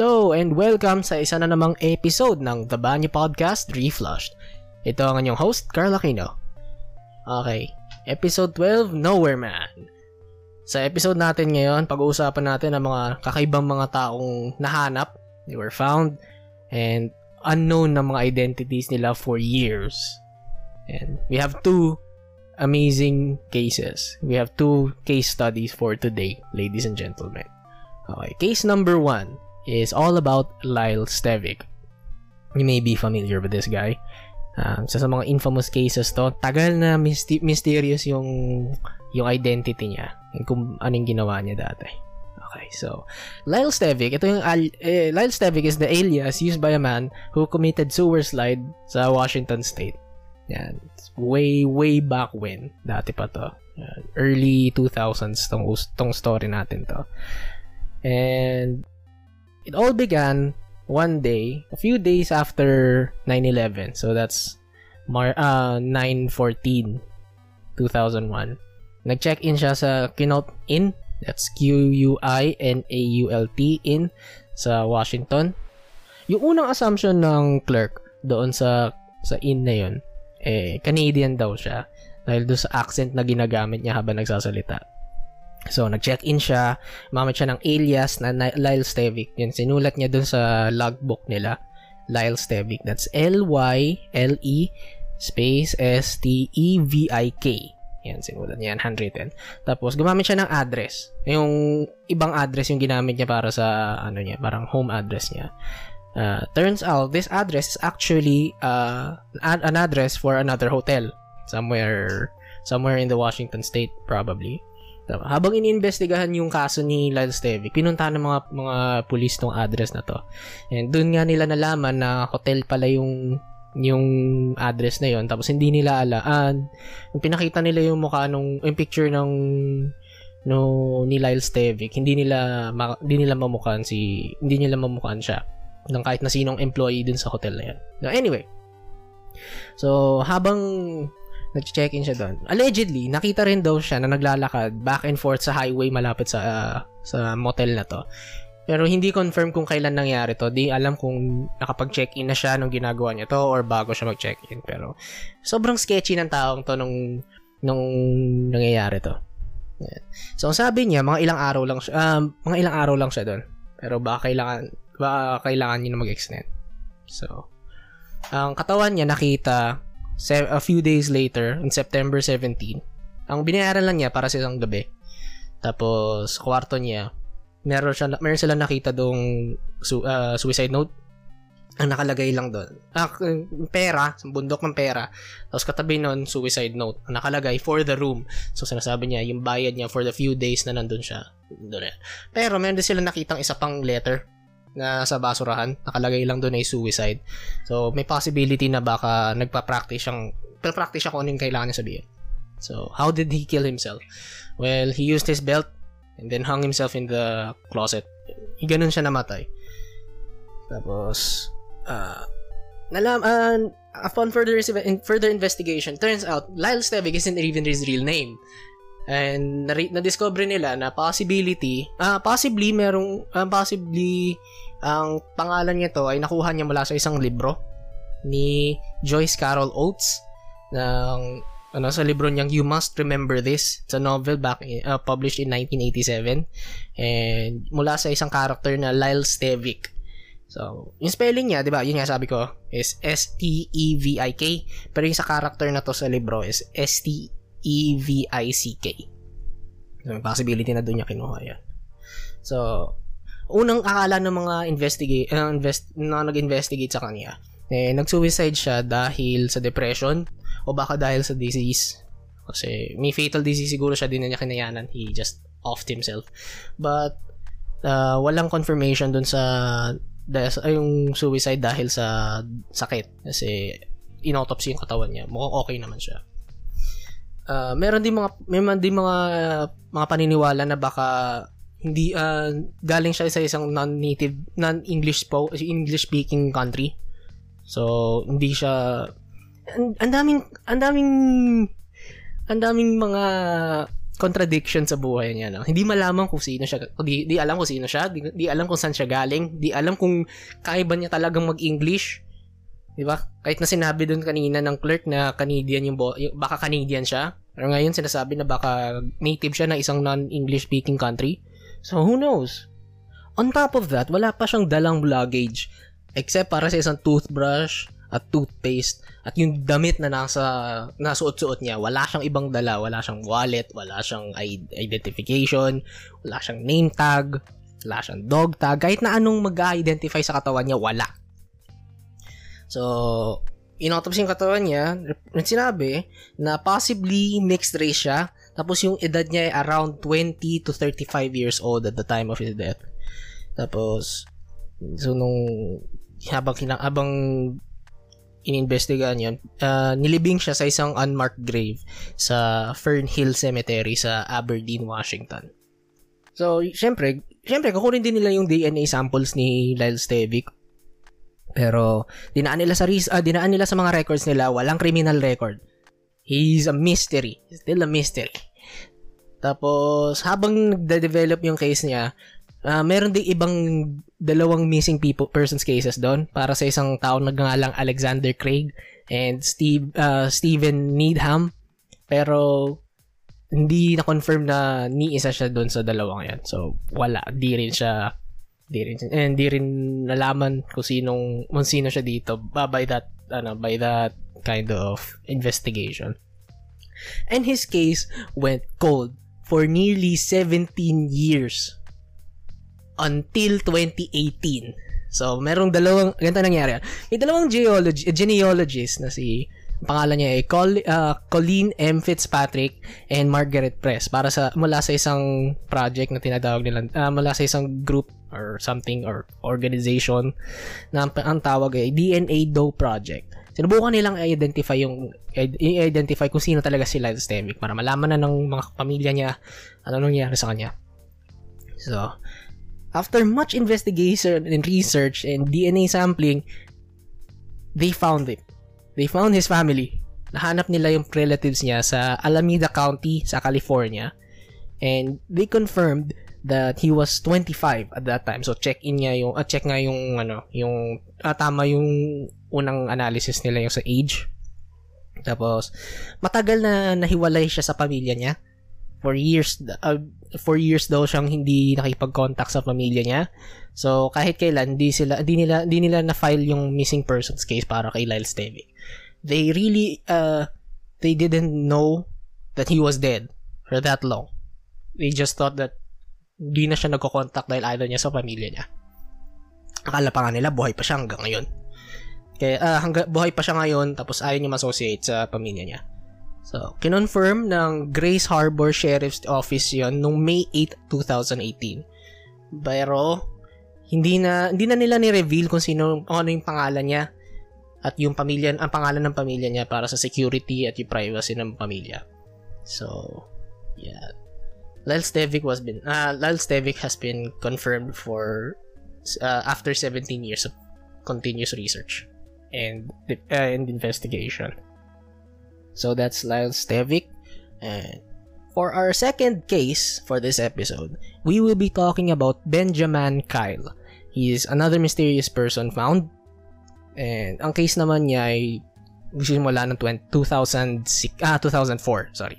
Hello and welcome sa isa na namang episode ng The Banyo Podcast, Reflushed. Ito ang inyong host, Carlo Aquino. Okay, episode 12, Nowhere Man. Sa episode natin ngayon, pag-uusapan natin ang mga kakaibang mga taong nahanap, they were found, and unknown na mga identities nila for years. And we have two amazing cases. We have two case studies for today, ladies and gentlemen. Okay, case number one is all about Lyle Stevik. You may be familiar with this guy. Sa mga infamous cases to, tagal na mysterious yung identity niya, kung anong ginawa niya dati. Okay, so Lyle Stevik, ito yung Lyle Stevik is the alias used by a man who committed sewer slide sa Washington State. Yan, way back when, dati pa to. Yan, early 2000s tong story natin to. And it all began one day, a few days after 9/11. So that's 9/14/2001. Nag-check-in siya sa Quinault Inn. That's Quinault Inn sa Washington. Yung unang assumption ng clerk doon sa inn na yun, Canadian daw siya dahil doon sa accent na ginagamit niya habang nagsasalita. So, nag-check-in siya. Mamit siya ng alias na Lyle Stevik. Yun, sinulat niya dun sa logbook nila. Lyle Stevik. That's L-Y-L-E space S-T-E-V-I-K. Yan, sinulat niya. Yan, handwritten. Tapos, gumamit siya ng address. Yung ibang address yung ginamit niya para sa, ano niya, parang home address niya. Turns out, this address is actually an address for another hotel. Somewhere in the Washington State, probably. Habang iniimbestigahan yung kaso ni Lyle Stevik, pinuntahan ng mga pulis tong address na to. And doon nga nila nalaman na hotel pala yung address na yon. Tapos hindi nila alaan. Pinakita nila yung mukha yung picture ni Lyle Stevik. Hindi nila mamukhaan siya ng kahit na sinong employee dun sa hotel na yon. So anyway. So habang nag-check-in siya doon, allegedly, nakita rin daw siya na naglalakad back and forth sa highway malapit sa motel na to. Pero hindi confirm kung kailan nangyari to. Di alam kung nakapag-check-in na siya nung ginagawa niya to or bago siya mag-check-in. Pero sobrang sketchy ng taong to nung nangyayari to. So, sabi niya, mga ilang araw lang siya doon. Pero baka kailangan niya na mag-extend. So, ang katawan niya nakita a few days later, on September 17, ang binayaran lang niya para sa isang gabi. Tapos, kwarto niya, meron sila nakita doong suicide note. Ang nakalagay lang doon, pera, bundok ng pera. Tapos katabi nun, suicide note. Ang nakalagay, for the room. So, sinasabi niya, yung bayad niya for the few days na nandun siya. Doon na. Pero, meron din sila nakitang isa pang letter na sa basurahan, nakalagay lang doon ay suicide. So, may possibility na baka nagpa-practice siya kung ano yung kailangan niya sabihin. So, how did he kill himself? Well, he used his belt and then hung himself in the closet. Ganun siya namatay. Tapos, upon further investigation, turns out, Lyle Stevik isn't even his real name. And na-discover nila na possibly ang pangalan niya to ay nakuha niya mula sa isang libro ni Joyce Carol Oates sa libro niyang You Must Remember This. It's a novel published in 1987 and mula sa isang character na Lyle Stevik. So, yung spelling niya, 'di ba? Yun nga sabi ko is S-T-E-V-I-K, pero yung sa character na to sa libro is S-T-E-V-I-C-K. So, may possibility na doon niya kinuha yan. So, unang akala ng mga nag-investigate sa kanya, nag-suicide siya dahil sa depression o baka dahil sa disease. Kasi may fatal disease siguro siya, din na niya kinayanan. He just offed himself. But, walang confirmation doon sa yung suicide dahil sa sakit. Kasi, in-autopsy yung katawan niya. Mukhang okay naman siya. Meron din mga paniniwala na baka hindi galing siya sa isang non-English speaking country. So hindi siya ang daming mga contradiction sa buhay niya, no? Hindi malaman kung sino siya, di alam kung sino siya, di alam kung saan siya galing, di alam kung kaya ba niya talagang mag-English, di ba? Kahit na sinabi doon kanina ng clerk na Canadian yung baka Canadian siya, pero ngayon sinasabi na baka native siya na isang non-English speaking country. So who knows? On top of that, wala pa siyang dalang luggage except para sa isang toothbrush at toothpaste at yung damit na nasuot-suot niya. Wala siyang ibang dala, wala siyang wallet, wala siyang identification, wala siyang name tag, wala siyang dog tag, kahit na anong mag-identify sa katawan niya, wala. So, inautopsy yung katawan niya, sinabi na possibly mixed race siya, tapos yung edad niya ay around 20 to 35 years old at the time of his death. Tapos, so nung habang ininvestigahan yun, nilibing siya sa isang unmarked grave sa Fernhill Cemetery sa Aberdeen, Washington. So, syempre, kukunin din nila yung DNA samples ni Lyle Stevik. Pero, dinaan nila sa mga records nila, walang criminal record. He's a mystery. Still a mystery. Tapos, habang nagde-develop yung case niya, meron ding ibang dalawang missing persons cases doon para sa isang tao nagngangalang Alexander Craig and Stephen Needham, pero hindi na-confirm na ni isa siya doon sa dalawang yan. So wala, di rin nalaman kung sino siya dito by that kind of investigation. And his case went cold for nearly 17 years. Until 2018. So, merong dalawang, ganito nangyari. May dalawang genealogist na si, pangalan niya ay Colleen M. Fitzpatrick and Margaret Press mula sa isang project na tinatawag nila, mula sa isang group or something or organization na ang tawag ay DNA Doe Project. Sinubukan nilang i-identify kung sino talaga si Lyle Stevik para malaman na ng mga pamilya niya ano nangyari sa kanya. So, after much investigation and research and DNA sampling, they found him. They found his family. Nahanap nila yung relatives niya sa Alameda County sa California. And they confirmed that he was 25 at that time. So check nga yung tama yung unang analysis nila yung sa age. Tapos matagal na nahiwalay siya sa pamilya niya. For years daw siyang hindi nakipag-contact sa pamilya niya. So kahit kailan hindi nila na-file yung missing persons case para kay Lyle Stevik. They really they didn't know that he was dead for that long. They just thought that hindi na siya nagko-contact dahil ayaw niya sa pamilya niya. Akala pa nga nila buhay pa siya hanggang ngayon. Kaya buhay pa siya ngayon tapos ayaw niya ma-associate sa pamilya niya. So, kinonfirm ng Grays Harbor Sheriff's Office yon noong May 8, 2018. Pero hindi na nila ni-reveal kung ano yung pangalan niya at yung pamilya, ang pangalan ng pamilya niya para sa security at yung privacy ng pamilya. So, yeah. Lyle Stevik has been confirmed for after 17 years of continuous research and investigation. So that's Lyle Stevik. And for our second case for this episode, we will be talking about Benjamin Kyle. He is another mysterious person found. And ang case naman niya ay simula ng 2004. Sorry.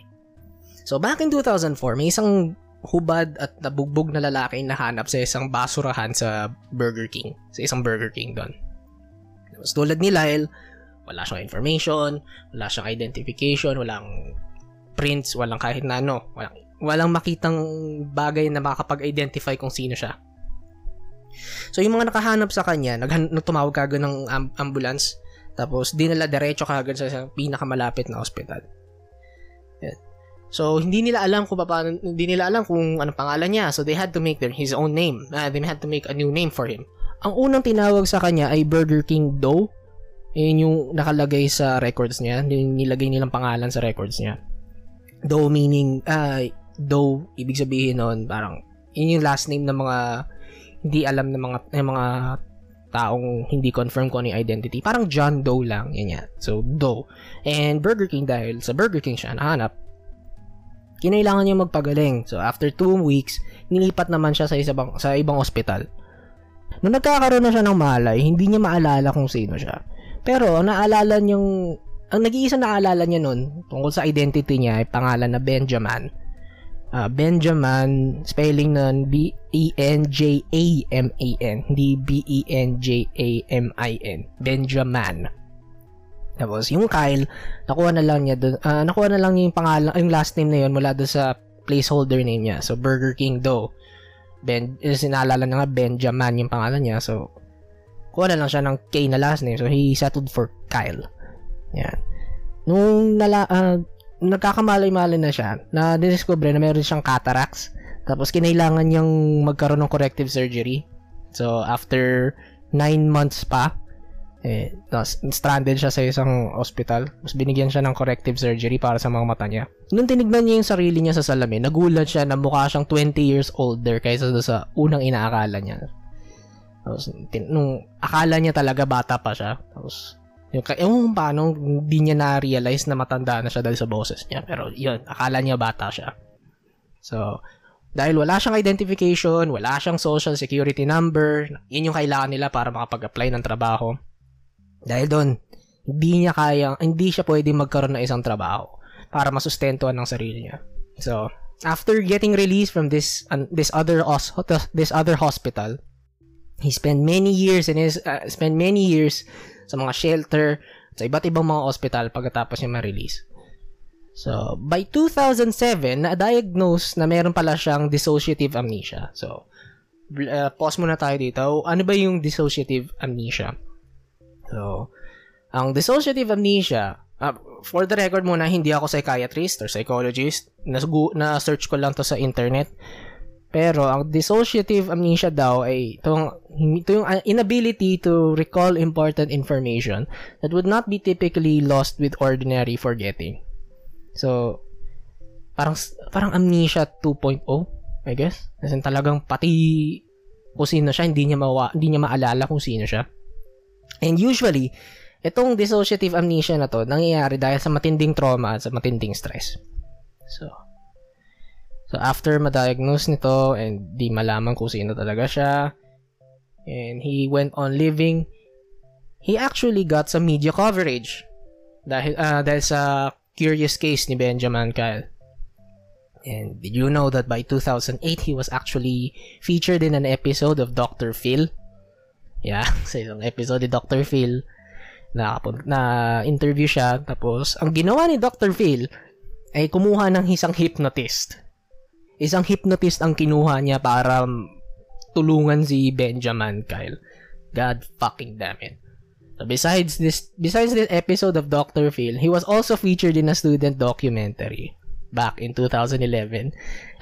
So back in 2004, may isang hubad at nabugbog na lalaki nahanap sa isang basurahan sa Burger King. Sa isang Burger King doon. So tulad ni Lyle, wala siyang information, wala siyang identification, walang prints, walang kahit na ano, walang makitang bagay na makakapag-identify kung sino siya. So yung mga nakahanap sa kanya, nagtumawag kagad ng ambulance, tapos dinala diretso kagad sa isang pinakamalapit na ospital. Yeah. So hindi nila alam kung anong pangalan niya, so they had to make his own name. They had to make a new name for him. Ang unang tinawag sa kanya ay Burger King Doe. Yun yung nakalagay sa records niya. Yung nilagay nilang pangalan sa records niya. Doe meaning, Doe, ibig sabihin nun, parang, yun yung last name ng mga hindi alam ng mga taong hindi confirm kung ano yung identity. Parang John Doe lang, yan. So, Doe. And Burger King, dahil sa Burger King siya nahanap. Kinailangan niya magpagaling. So after 2 weeks, nilipat naman siya sa ibang ospital. Nung nagkakaroon na siya ng malay, hindi niya maalala kung sino siya. Pero naalala niyang, ang nag-iisa naalala niya nun tungkol sa identity niya ay pangalan na Benjamin. Benjamin, spelling nun B-E-N-J-A-M-A-N, hindi B-E-N-J-A-M-I-N, Benjamin. Tapos yung Kyle, nakuha na lang niya yung pangalan, yung last name na yun mula doon sa placeholder name niya. So Burger King Doe. Sinaalala na nga Benjamin yung pangalan niya. So kuha na lang siya ng K na last name. So he settled for Kyle. Yan. Nung nagkakamalay-malay na siya, na diniskobre na meron siyang cataracts, tapos kinailangan niyang magkaroon ng corrective surgery. So after 9 months pa, stranded siya sa isang hospital, tapos binigyan siya ng corrective surgery para sa mga mata niya. Nung tinignan niya yung sarili niya sa salamin, nagulat siya na mukha siyang 20 years older kaysa sa unang inaakala niya. Tapos, nung akala niya talaga bata pa siya, tapos yung paano, hindi niya na-realize na matanda na siya dahil sa boses niya. Pero yun, akala niya bata siya. So, dahil wala siyang identification, wala siyang social security number, yun yung kailangan nila para makapag-apply ng trabaho. Dahil doon, hindi siya pwede magkaroon ng isang trabaho para masustentuhan ng sarili niya. So, after getting released from this other hospital, he spent many years sa mga shelter, sa iba't ibang mga ospital pagkatapos niya ma-release. So, by 2007, na-diagnose na meron pala siyang dissociative amnesia. So, pause muna tayo dito. Ano ba yung dissociative amnesia? So, ang dissociative amnesia, for the record muna, hindi ako psychiatrist or psychologist. Na-search ko lang to sa internet. Pero ang dissociative amnesia daw ay ito yung inability to recall important information that would not be typically lost with ordinary forgetting. So, parang amnesia 2.0, I guess. Kasi talagang pati kung sino siya, hindi niya maalala kung sino siya. And usually, itong dissociative amnesia na to nangyayari dahil sa matinding trauma at sa matinding stress. So, after ma-diagnose nito and di malaman kung sino talaga siya, and he went on living, he actually got some media coverage dahil sa curious case ni Benjamin Kyle. And did you know that by 2008, he was actually featured in an episode of Dr. Phil? Yeah, sa isang episode ni Dr. Phil, na-interview siya. Tapos, ang ginawa ni Dr. Phil ay kumuha ng isang hypnotist. Isang hypnotist ang kinuha niya para tulungan si Benjamin Kyle. God fucking damn it. So besides this episode of Dr. Phil, he was also featured in a student documentary back in 2011.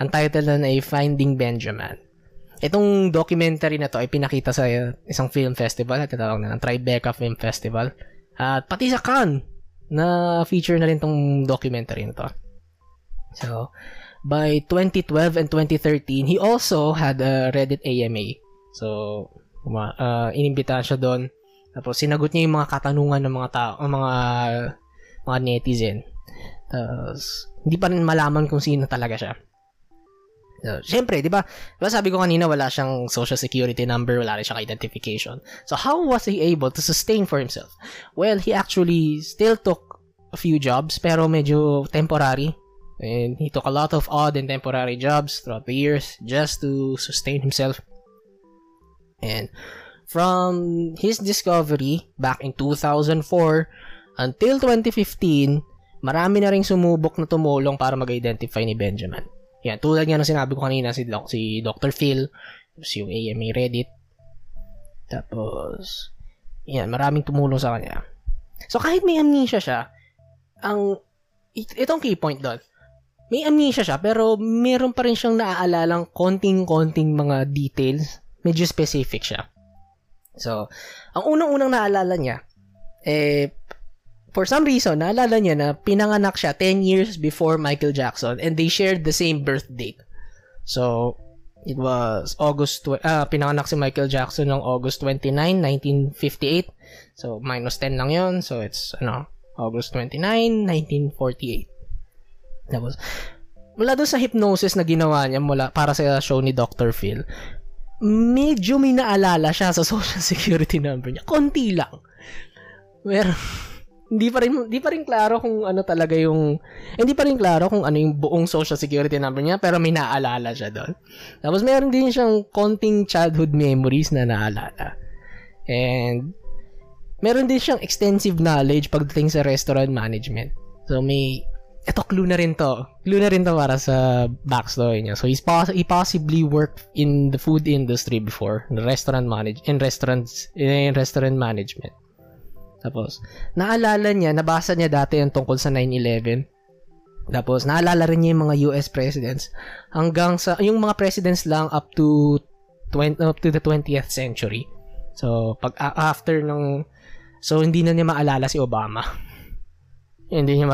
Ang title na ay Finding Benjamin. Itong documentary na to ay pinakita sa isang film festival at tinatawag na ng Tribeca Film Festival. At pati sa Cannes na feature na rin tong documentary na to. So, by 2012 and 2013, he also had a Reddit AMA. So, inimbitahan siya doon. Tapos, sinagot niya yung mga katanungan ng mga tao, mga netizen. Tapos, hindi pa rin malaman kung sino talaga siya. So, siyempre, di ba sabi ko kanina, wala siyang social security number, wala rin siyang identification. So, how was he able to sustain for himself? Well, he actually still took a few jobs, pero medyo temporary. And he took a lot of odd and temporary jobs throughout the years just to sustain himself. And from his discovery back in 2004 until 2015, marami na ring sumubok na tumulong para mag-identify ni Benjamin. Yan, tulad nga ng sinabi ko kanina, si Dr. Phil, si yung AMA Reddit. Tapos, yan, maraming tumulong sa kanya. So, kahit may amnesia siya, itong key point doon, may amnesia siya, pero meron pa rin siyang naaalalang konting-konting mga details. Medyo specific siya. So, ang unang-unang naalala niya, for some reason, naalala niya na pinanganak siya 10 years before Michael Jackson and they shared the same birth date. So, it was pinanganak si Michael Jackson ng August 29, 1958. So, minus 10 lang yon. So, it's August 29, 1948. Tapos, mula doon sa hypnosis na ginawa niya mula para sa show ni Dr. Phil, medyo may naalala siya sa social security number niya. Konti lang. Pero hindi pa rin klaro kung ano talaga yung hindi pa rin klaro kung ano yung buong social security number niya, pero may naalala siya doon. Tapos meron din siyang konting childhood memories na naalala. And meron din siyang extensive knowledge pagdating sa restaurant management. So may eto, clue na rin to para sa backstory niya. So he possibly worked in the food industry before, in restaurant management. Tapos naalala niya, nabasa niya dati yung tungkol sa 9/11. Tapos naalala rin niya yung mga US presidents hanggang sa yung mga presidents lang up to the 20th century. So pag after ng so hindi niya maalala si Obama. God damn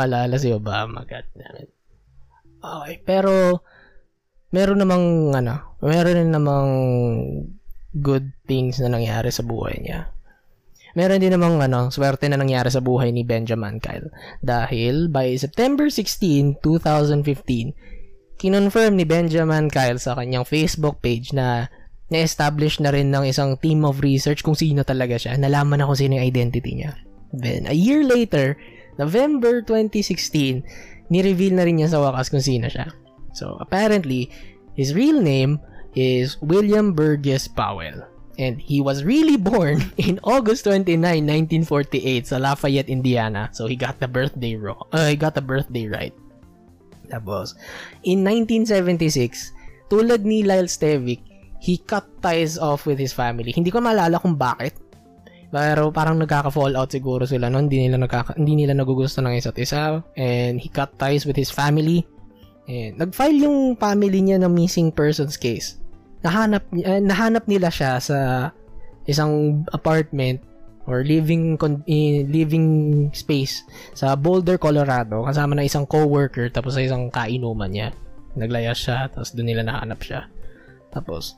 it. Okay, pero meron namang good things na nangyari sa buhay niya. Meron din namang swerte na nangyari sa buhay ni Benjamin Kyle. Dahil by September 16, 2015, kinonfirm ni Benjamin Kyle sa kanyang Facebook page na na-establish na rin ng isang team of research kung sino talaga siya. Nalaman na kung sino yung identity niya. Then, a year later, November 2016, ni-reveal na rin niya sa wakas kung sino siya. So, apparently, his real name is William Burgess Powell. And he was really born in August 29, 1948 sa Lafayette, Indiana. So, he got the birthday wrong. He got the birthday right. Tapos, in 1976, tulad ni Lyle Stevik, he cut ties off with his family. Hindi ko maalala kung bakit. Pero parang nagkaka-fallout siguro sila noon, hindi nila nagugusto ng isa't isa, and he cut ties with his family. And nag-file yung family niya ng missing persons case. Nahanap nila siya sa isang apartment or living space sa Boulder, Colorado, kasama ng isang coworker tapos sa isang kainuman niya. Naglayas siya, tapos doon nila nahanap siya. Tapos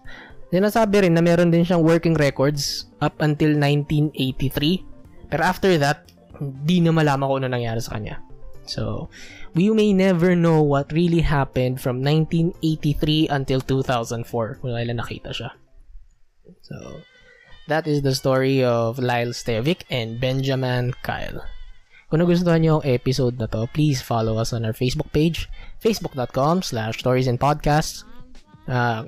sinasabi rin na meron din siyang working records up until 1983. Pero after that, di na malaman kung ano nangyari sa kanya. So, we may never know what really happened from 1983 until 2004 kung kailan nakita siya. So, that is the story of Lyle Stevik and Benjamin Kyle. Kung nagustuhan niyo ang episode na to, please follow us on our Facebook page, facebook.com/storiesandpodcasts.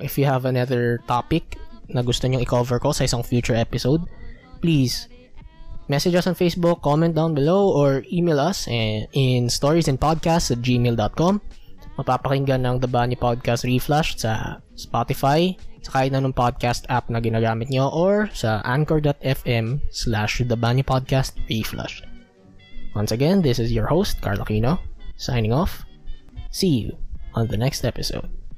If you have another topic na gusto nyong i-cover ko sa isang future episode, please message us on Facebook, comment down below, or email us in storiesandpodcasts@gmail.com. Mapapakinggan ng The Banyo Podcast Reflushed sa Spotify, sa kahit anong podcast app na ginagamit nyo, or sa anchor.fm/The Banyo Podcast Reflushed. Once again, this is your host, Carlo Aquino, signing off. See you on the next episode.